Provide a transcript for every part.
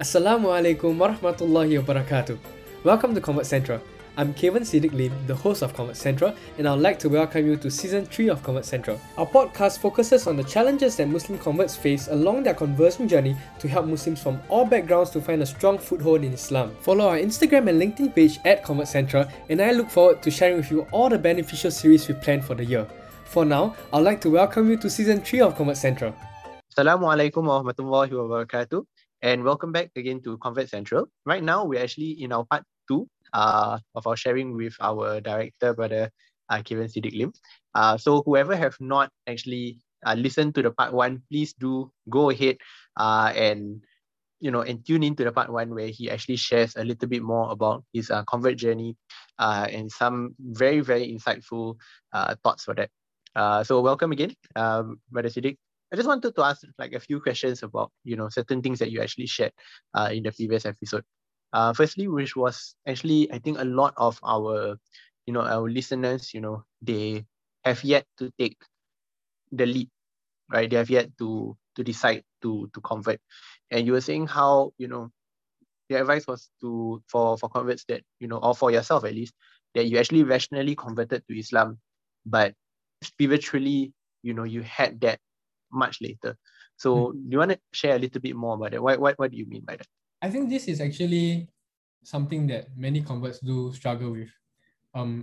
Assalamu alaikum warahmatullahi wabarakatuh. Welcome to Converts Central. I'm Kaven Siddique Lim, the host of Converts Central, and I'd like to welcome you to Season 3 of Converts Central. Our podcast focuses on the challenges that Muslim converts face along their conversion journey to help Muslims from all backgrounds to find a strong foothold in Islam. Follow our Instagram and LinkedIn page at Converts Central, and I look forward to sharing with you all the beneficial series we planned for the year. For now, I'd like to welcome you to Season 3 of Converts Central. Assalamu alaikum warahmatullahi wabarakatuh. And welcome back again to Converts Central. Right now, we're actually in our part 2 of our sharing with our director, Brother Kaven Siddique Lim. So whoever have not actually listened to the part 1, please do go ahead and tune into the part 1 where he actually shares a little bit more about his convert journey and some very, very insightful thoughts for that. So welcome again, Brother Siddique. I just wanted to ask a few questions about, certain things that you actually shared in the previous episode. Firstly, which was actually, I think a lot of our, our listeners, they have yet to take the leap, right? They have yet to decide to convert. And you were saying how, the advice was for converts that, or for yourself at least, that you actually rationally converted to Islam, but spiritually, you had that much later. So do you want to share a little bit more about that? What do you mean by that? I think this is actually something that many converts do struggle with,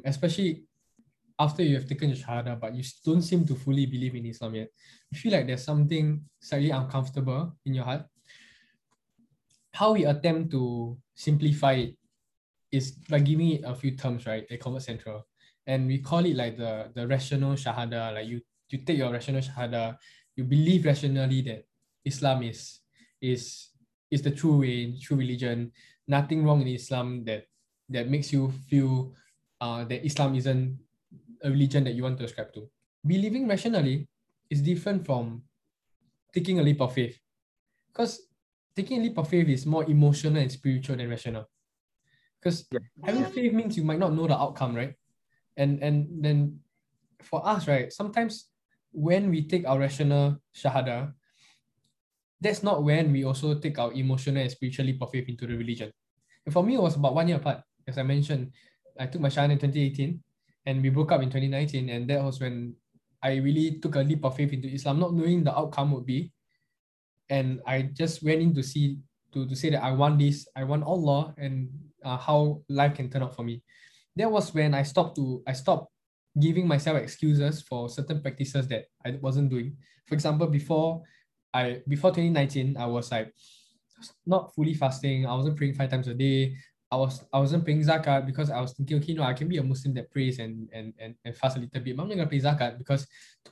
especially after you have taken your Shahada, but you don't seem to fully believe in Islam yet. You feel like there's something slightly uncomfortable in your heart. How we attempt to simplify it is by giving it a few terms, right, at Convert Central. And we call it like the rational Shahada, like you take your rational Shahada. You believe rationally that Islam is the true way, true religion. Nothing wrong in Islam that makes you feel that Islam isn't a religion that you want to ascribe to. Believing rationally is different from taking a leap of faith, because taking a leap of faith is more emotional and spiritual than rational. Because having faith means you might not know the outcome, right? And then for us, right, sometimes when we take our rational Shahada, that's not when we also take our emotional and spiritual leap of faith into the religion. And for me, it was about 1 year apart. As I mentioned, I took my Shahada in 2018 and we broke up in 2019. And that was when I really took a leap of faith into Islam, not knowing the outcome would be. And I just went in to say that I want this, I want Allah, and how life can turn out for me. That was when I stopped giving myself excuses for certain practices that I wasn't doing. For example, before 2019, I was like not fully fasting. I wasn't praying 5 times a day. I wasn't paying zakat because I was thinking, okay, no, I can be a Muslim that prays and fast a little bit. But I'm not gonna pay zakat because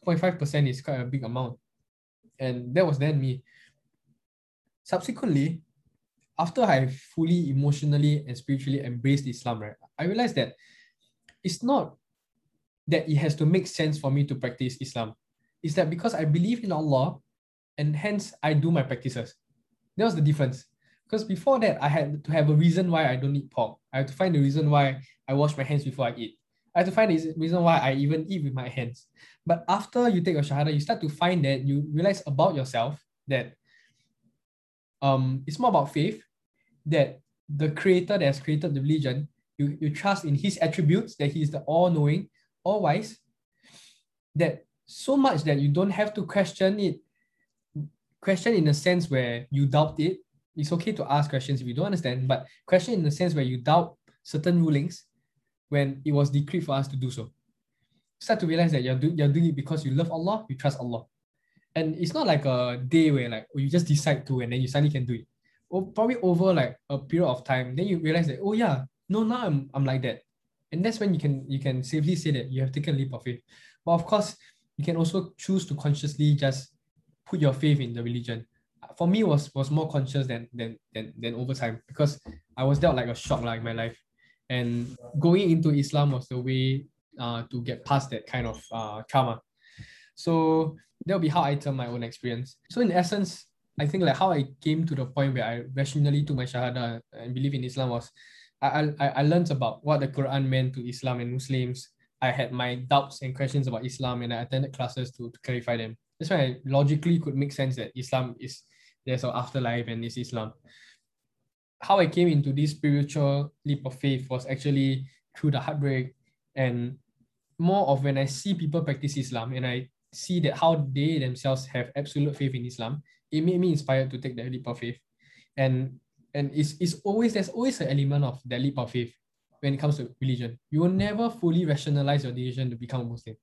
2.5% is quite a big amount. And that was then me. Subsequently, after I fully emotionally and spiritually embraced Islam, right, I realized that it's not that it has to make sense for me to practice Islam. It's that because I believe in Allah and hence I do my practices. That was the difference. Because before that, I had to have a reason why I don't eat pork. I had to find the reason why I wash my hands before I eat. I had to find the reason why I even eat with my hands. But after you take your Shahada, you start to find that you realize about yourself that it's more about faith, that the creator that has created the religion, you trust in his attributes, that he is the all-knowing, all wise, that so much that you don't have to question in a sense where you doubt it. It's okay to ask questions if you don't understand, but question in the sense where you doubt certain rulings when it was decreed for us to do so. Start to realize that you're doing it because you love Allah, you trust Allah. And it's not like a day where you just decide to and then you suddenly can do it. Or probably over a period of time, then you realize that, now I'm like that. And that's when you can safely say that you have taken a leap of faith. But of course, you can also choose to consciously just put your faith in the religion. For me, it was more conscious than over time, because I was dealt a shock in my life. And going into Islam was the way to get past that kind of trauma. So that'll be how I tell my own experience. So in essence, I think how I came to the point where I rationally took my Shahada and believe in Islam was I learned about what the Quran meant to Islam and Muslims. I had my doubts and questions about Islam, and I attended classes to clarify them. That's why I logically could make sense that Islam there's an afterlife and it's Islam. how I came into this spiritual leap of faith was actually through the heartbreak, and more of when I see people practice Islam and I see that how they themselves have absolute faith in Islam, it made me inspired to take that leap of faith. And it's always, there's always an element of that leap of faith when it comes to religion. You will never fully rationalize your decision to become a Muslim.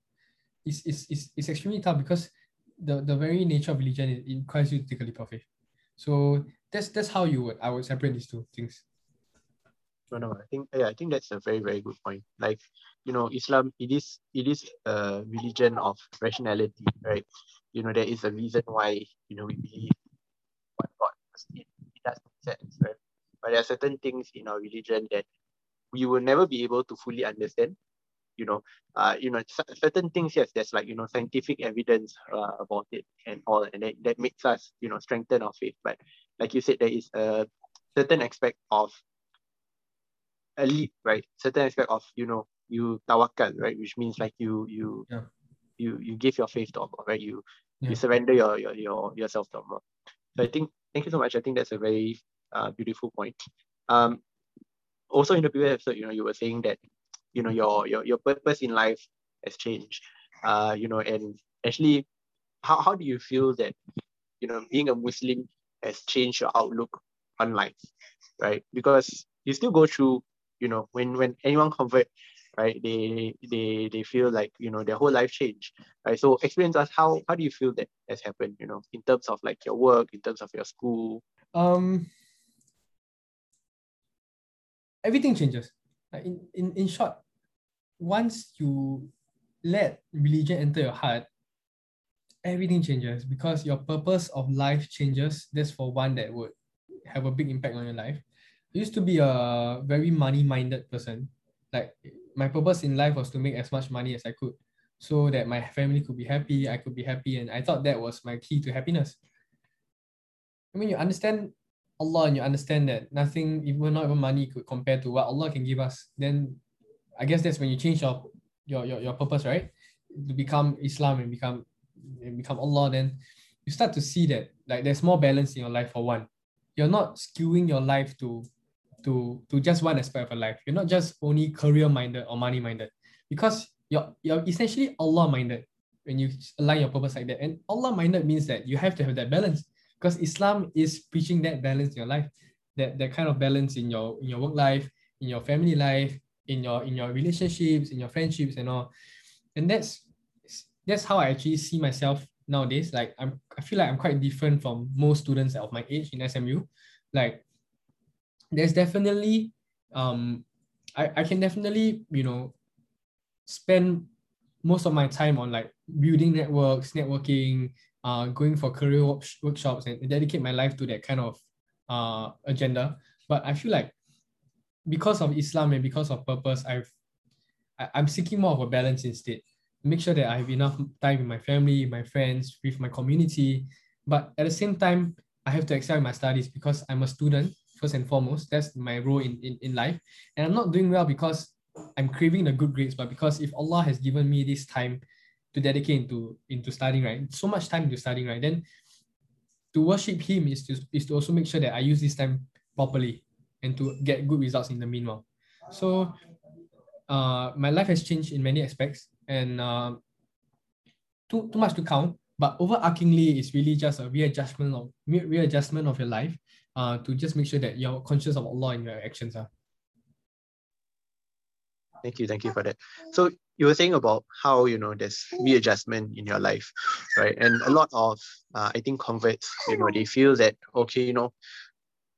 It's extremely tough because the very nature of religion, it requires you to take a leap of faith. So that's how I would separate these two things. No, I think that's a very, very good point. Like, you know, Islam, it is a religion of rationality, right? You know, there is a reason why, you know, we believe what God does. It does make sense, right? But there are certain things in our religion that we will never be able to fully understand. You know, certain things, yes, there's like, you know, scientific evidence about it and all, and that makes us, you know, strengthen our faith. But like you said, there is a certain aspect of a leap, right? Certain aspect of, you know, you tawakkal, right? Which means like you give your faith to Allah, right? You surrender yourself to Allah. So I think, thank you so much. I think that's a very beautiful point. Also in the previous episode, you know, you were saying that, you know, your purpose in life has changed. You know, and actually, how do you feel that, you know, being a Muslim has changed your outlook on life, right? Because you still go through, you know, when anyone convert, right, they feel like, you know, their whole life changed, right? So experience us, how do you feel that has happened, you know, in terms of like your work, in terms of your school? Everything changes. In short, once you let religion enter your heart, everything changes because your purpose of life changes. That's for one that would have a big impact on your life. I used to be a very money-minded person. Like, my purpose in life was to make as much money as I could so that my family could be happy, I could be happy, and I thought that was my key to happiness. I mean, you understand Allah and you understand that nothing, even not even money, could compare to what Allah can give us. Then I guess that's when you change your purpose, right? To become Islam and become Allah, then you start to see that like there's more balance in your life for one. You're not skewing your life to just one aspect of your life. You're not just only career-minded or money-minded, because you're essentially Allah-minded when you align your purpose like that. And Allah-minded means that you have to have that balance, because Islam is preaching that balance in your life, that kind of balance in your work life, in your family life, in your relationships, in your friendships and all. And that's how I actually see myself nowadays. Like, I feel like I'm quite different from most students of my age in SMU. Like, there's definitely, I can definitely, you know, spend most of my time on like building networks, networking, going for career workshops, and dedicate my life to that kind of agenda. But I feel like because of Islam and because of purpose, I'm seeking more of a balance instead. Make sure that I have enough time with my family, my friends, with my community. But at the same time, I have to excel in my studies because I'm a student, first and foremost. That's my role in life. And I'm not doing well because I'm craving the good grades, but because if Allah has given me this time to dedicate into studying, right? So much time into studying, right? Then to worship Him is to also make sure that I use this time properly and to get good results in the meanwhile. So my life has changed in many aspects. And too much to count, but overarchingly, it's really just a readjustment of your life to just make sure that you're conscious of Allah and your actions are. Thank you for that. So you were saying about how, you know, there's readjustment in your life, right? And a lot of I think converts, you know, they feel that, okay, you know,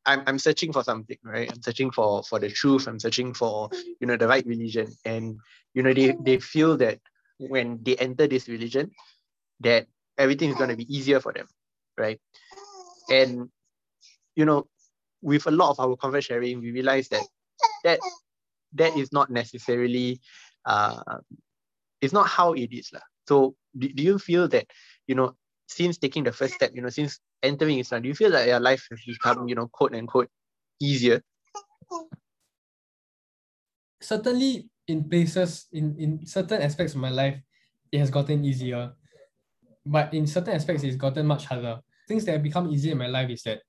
I'm searching for something, right? I'm searching for the truth. I'm searching for, you know, the right religion. And, you know, they feel that when they enter this religion, that everything is going to be easier for them, right? And, you know, with a lot of our convert sharing, we realize that is not necessarily, it's not how it is. So do you feel that, you know, since taking the first step, you know, since entering Islam, do you feel that your life has become, you know, quote-unquote, easier? Certainly in places, in certain aspects of my life, it has gotten easier. But in certain aspects, it's gotten much harder. Things that have become easier in my life is that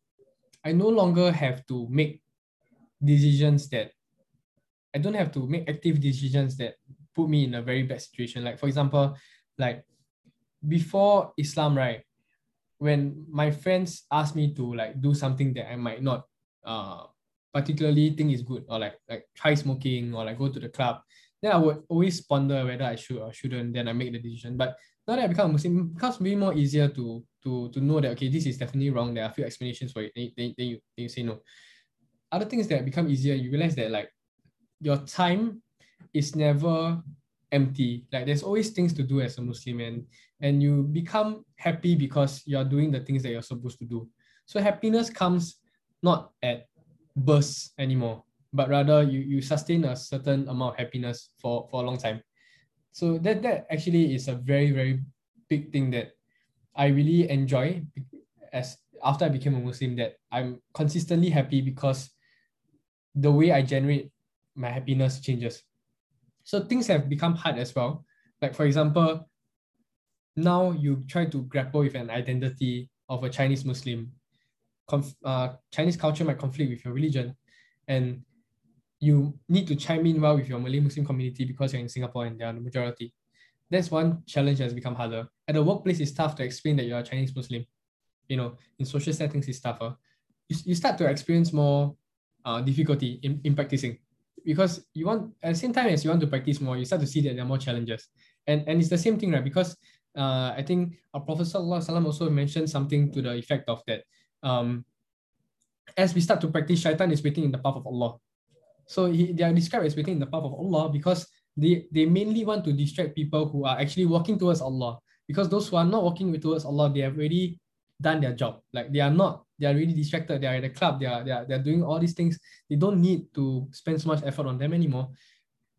I no longer have to make decisions that I don't have to make active decisions that put me in a very bad situation. Like, for example, like before Islam, right, when my friends asked me to like do something that I might not particularly think is good, or like try smoking or like go to the club, then I would always ponder whether I should or shouldn't, then I make the decision. But now that I become a Muslim, it becomes way more easier to know that, okay, this is definitely wrong, there are a few explanations for it, then you say no. Other things that become easier, you realize that like your time is never empty. Like there's always things to do as a Muslim, and you become happy because you're doing the things that you're supposed to do. So happiness comes not at bursts anymore, but rather you sustain a certain amount of happiness for a long time. So that actually is a very, very big thing that I really enjoy as after I became a Muslim, that I'm consistently happy because the way I generate my happiness changes. So things have become hard as well. Like for example, now you try to grapple with an identity of a Chinese Muslim. Chinese culture might conflict with your religion, and you need to chime in well with your Malay Muslim community because you're in Singapore and they are the majority. That's one challenge that has become harder. At the workplace, it's tough to explain that you're a Chinese Muslim. You know, in social settings, it's tougher. You start to experience more difficulty in practicing, because you want, at the same time as you want to practice more, you start to see that there are more challenges. And it's the same thing, right? Because I think our Prophet ﷺ also mentioned something to the effect of that. As we start to practice, shaitan is waiting in the path of Allah. So they are described as waiting in the path of Allah because they mainly want to distract people who are actually walking towards Allah. Because those who are not walking towards Allah, they have already done their job. Like they are really distracted. They are at the club. They are doing all these things. They don't need to spend so much effort on them anymore.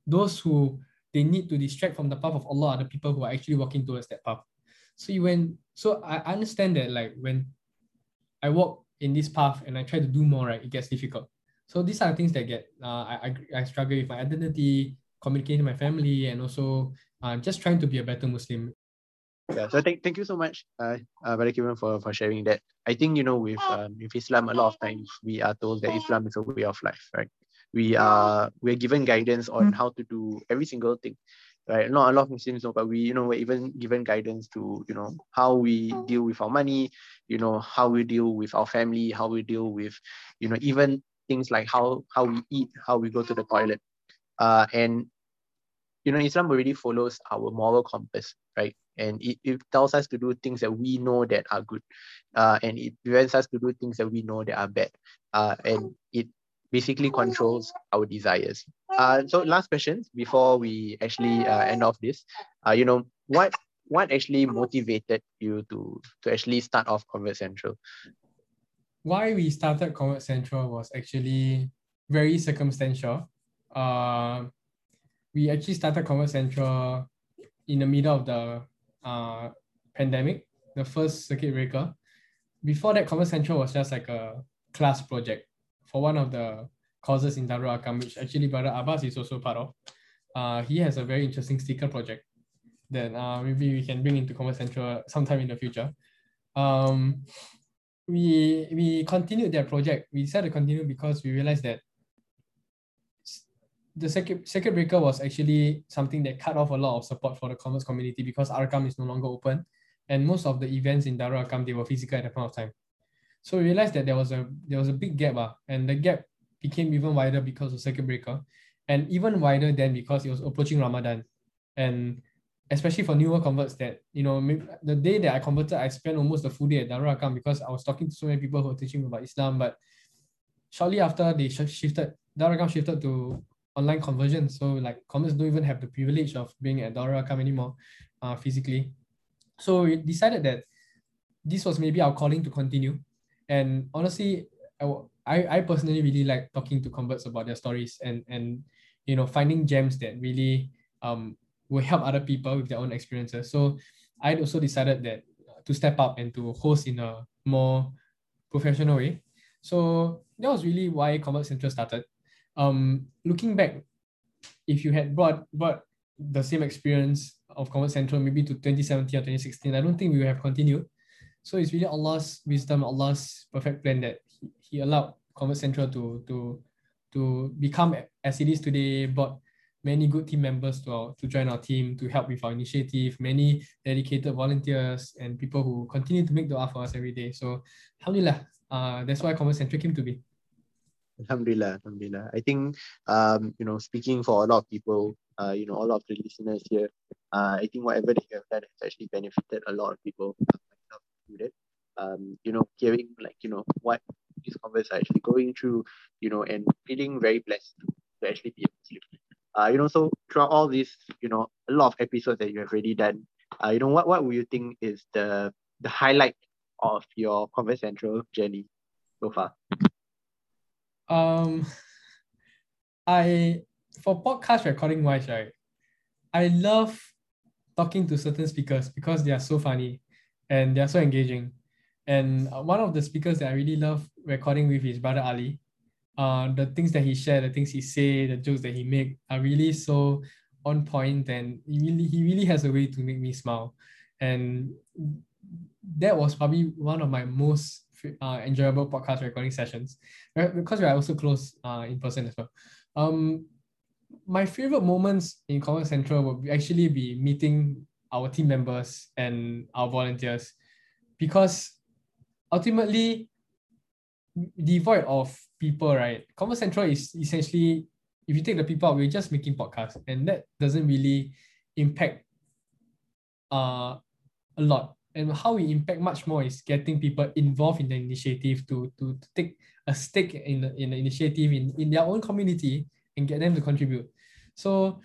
Those who they need to distract from the path of Allah are the people who are actually walking towards that path. So I understand that like when I walk in this path and I try to do more, right, it gets difficult. So these are things that get, I struggle with my identity, communicating with my family, and also just trying to be a better Muslim. Yeah, so thank you so much, Brother Kaven, for sharing that. I think, you know, with Islam, a lot of times we are told that Islam is a way of life, right? We are given guidance on how to do every single thing, right? Not a lot of Muslims know, but we're even given guidance to, you know, how we deal with our money, you know, how we deal with our family, how we deal with, you know, even things like how we eat, how we go to the toilet. And, you know, Islam already follows our moral compass, right? And it tells us to do things that we know that are good. And it prevents us to do things that we know that are bad. And it basically controls our desires. So last question before we actually end off this, you know, what actually motivated you to actually start off Converts Central? Why we started Converts Central was actually very circumstantial. We actually started Converts Central in the middle of the pandemic, the first circuit breaker. Before that, Converts Central was just like a class project for one of the courses in Darul Arqam, which actually Brother Abbas is also part of. He has a very interesting sticker project that maybe we can bring into Converts Central sometime in the future. We continued that project. We decided to continue because we realized that the circuit breaker was actually something that cut off a lot of support for the Converts community because Arqam is no longer open, and most of the events in Darul Arqam, they were physical at that point of time. So we realized that there was a big gap, and the gap became even wider because of circuit breaker, and even wider then because it was approaching Ramadan, and especially for newer converts that, you know, the day that I converted, I spent almost the full day at Darul Arqam because I was talking to so many people who were teaching about Islam. But shortly after they shifted, Darul Arqam shifted to online conversion. So like converts don't even have the privilege of being at Darul Arqam anymore physically. So we decided that this was maybe our calling to continue. And honestly, I personally really like talking to converts about their stories and you know, finding gems that really will help other people with their own experiences. So I also decided that to step up and to host in a more professional way. So that was really why Converts Central started. Looking back, if you had brought the same experience of Converts Central maybe to 2017 or 2016, I don't think we would have continued. So it's really Allah's wisdom, Allah's perfect plan that He allowed Converts Central to to become as it is today, brought many good team members to join our team, to help with our initiative, many dedicated volunteers and people who continue to make dua for us every day. So alhamdulillah, that's why Converts Central came to be. Alhamdulillah, alhamdulillah. I think, you know, speaking for a lot of people, you know, all of the listeners here, I think whatever they have done has actually benefited a lot of people, myself included. You know, hearing like, you know, what these Converts are actually going through, you know, and feeling very blessed to actually be a Muslim. You know, so throughout all these, you know, a lot of episodes that you have already done, you know, what would you think is the highlight of your Converts Central journey so far? For podcast recording wise, right, I love talking to certain speakers because they are so funny and they are so engaging. And one of the speakers that I really love recording with is Brother Ali. The things that he shared, the things he say, the jokes that he make are really so on point, and he really has a way to make me smile. And that was probably one of my most enjoyable podcast recording sessions, because we are also close in person as well. My favorite moments in Converts Central will actually be meeting our team members and our volunteers, because ultimately, devoid of people, right? Converts Central is essentially, if you take the people out, we're just making podcasts, and that doesn't really impact a lot. And how we impact much more is getting people involved in the initiative to take a stake in the initiative in their own community and get them to contribute. So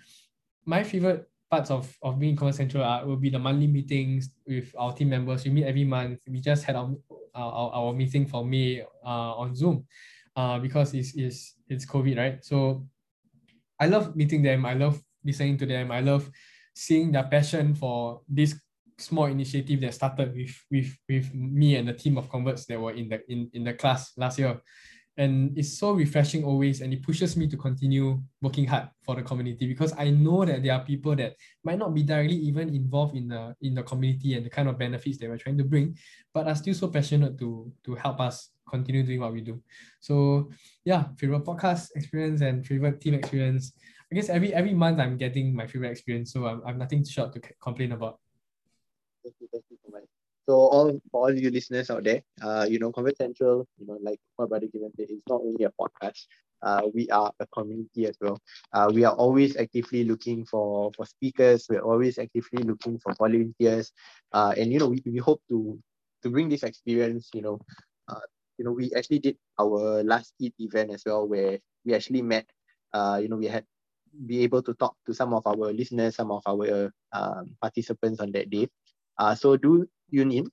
my favorite parts of being Converts Central will be the monthly meetings with our team members. We meet every month. We just had our meeting for May on Zoom because it's COVID, right? So I love meeting them. I love listening to them. I love seeing their passion for this small initiative that started with me and the team of converts that were in the class last year. And it's so refreshing always, and it pushes me to continue working hard for the community, because I know that there are people that might not be directly even involved in the community and the kind of benefits that we're trying to bring, but are still so passionate to help us continue doing what we do. So yeah, favorite podcast experience and favorite team experience. I guess every month I'm getting my favorite experience, so I'm nothing short to complain about. Thank you so much. So all you listeners out there, you know, Converts Central, you know, like my brother Kaven said, it's not only a podcast. We are a community as well. We are always actively looking for speakers. We're always actively looking for volunteers. And you know, we hope to bring this experience. You know, we actually did our last Eid event as well, where we actually met. You know, we had be able to talk to some of our listeners, some of our participants on that day. So do tune in.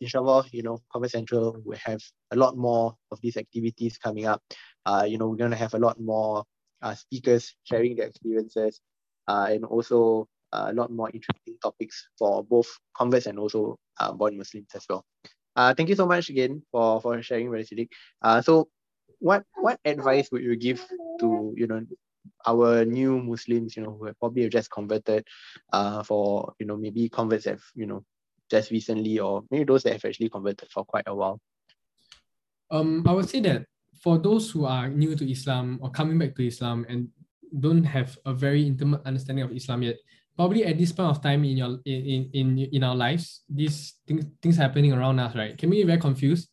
Inshallah, you know, Converts Central will have a lot more of these activities coming up. You know, we're going to have a lot more speakers sharing their experiences, and also a lot more interesting topics for both converts and also born Muslims as well. Thank you so much again for sharing, Brother Siddique. So what advice would you give to, you know, our new Muslims, you know, who probably have just converted, for, you know, maybe converts have, you know, just recently, or maybe those that have actually converted for quite a while? I would say that for those who are new to Islam or coming back to Islam and don't have a very intimate understanding of Islam yet, probably at this point of time in our lives, these things happening around us, right, can be very confused.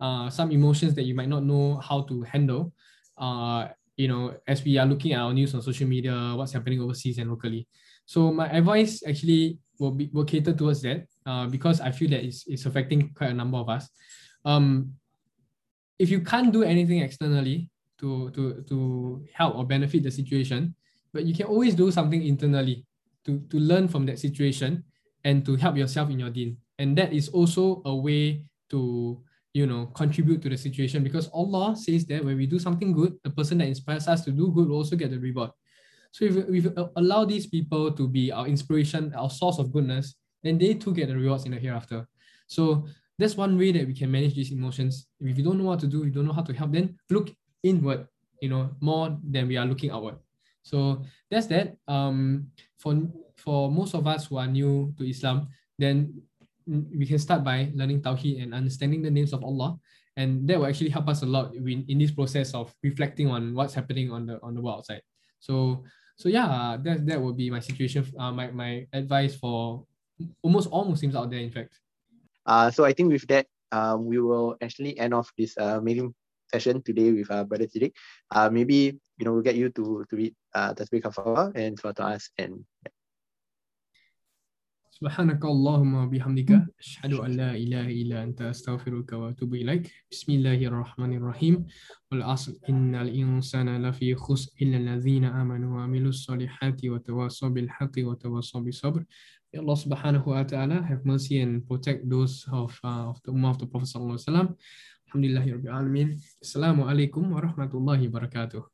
Some emotions that you might not know how to handle. You know, as we are looking at our news on social media, what's happening overseas and locally. So my advice actually will cater towards that, because I feel that it's affecting quite a number of us. If you can't do anything externally to help or benefit the situation, but you can always do something internally to learn from that situation and to help yourself in your deen. And that is also a way to, you know, contribute to the situation, because Allah says that when we do something good, the person that inspires us to do good will also get the reward. So if we allow these people to be our inspiration, our source of goodness, then they too get the rewards in the hereafter. So that's one way that we can manage these emotions. If you don't know what to do, you don't know how to help, then look inward, you know, more than we are looking outward. So that's that. For most of us who are new to Islam, then we can start by learning Tawheed and understanding the names of Allah. And that will actually help us a lot in this process of reflecting on what's happening on the world outside. So yeah, that would be my situation, my advice for almost all Muslims out there, in fact. So I think with that, we will actually end off this amazing session today with Brother Siddique. Maybe, we'll get you to read Tasbih Kafara and for us and yeah. سبحانك اللهم وبحمدك أشهد أن لا إله إلا أنت أستغفرك وأتوب إليك بسم الله الرحمن الرحيم والعصر إن الإنسان لفي خسر إلا الذين آمنوا وعملوا الصالحات وتواصوا بالحق وتواصوا بالصبر. May Allah subhanahu wa ta'ala have mercy and protect those of the Ummah of the Prophet sallallahu alaihi wasallam. Alhamdulillahi rabbil alamin. Assalamu alaikum warahmatullahi wabarakatuh.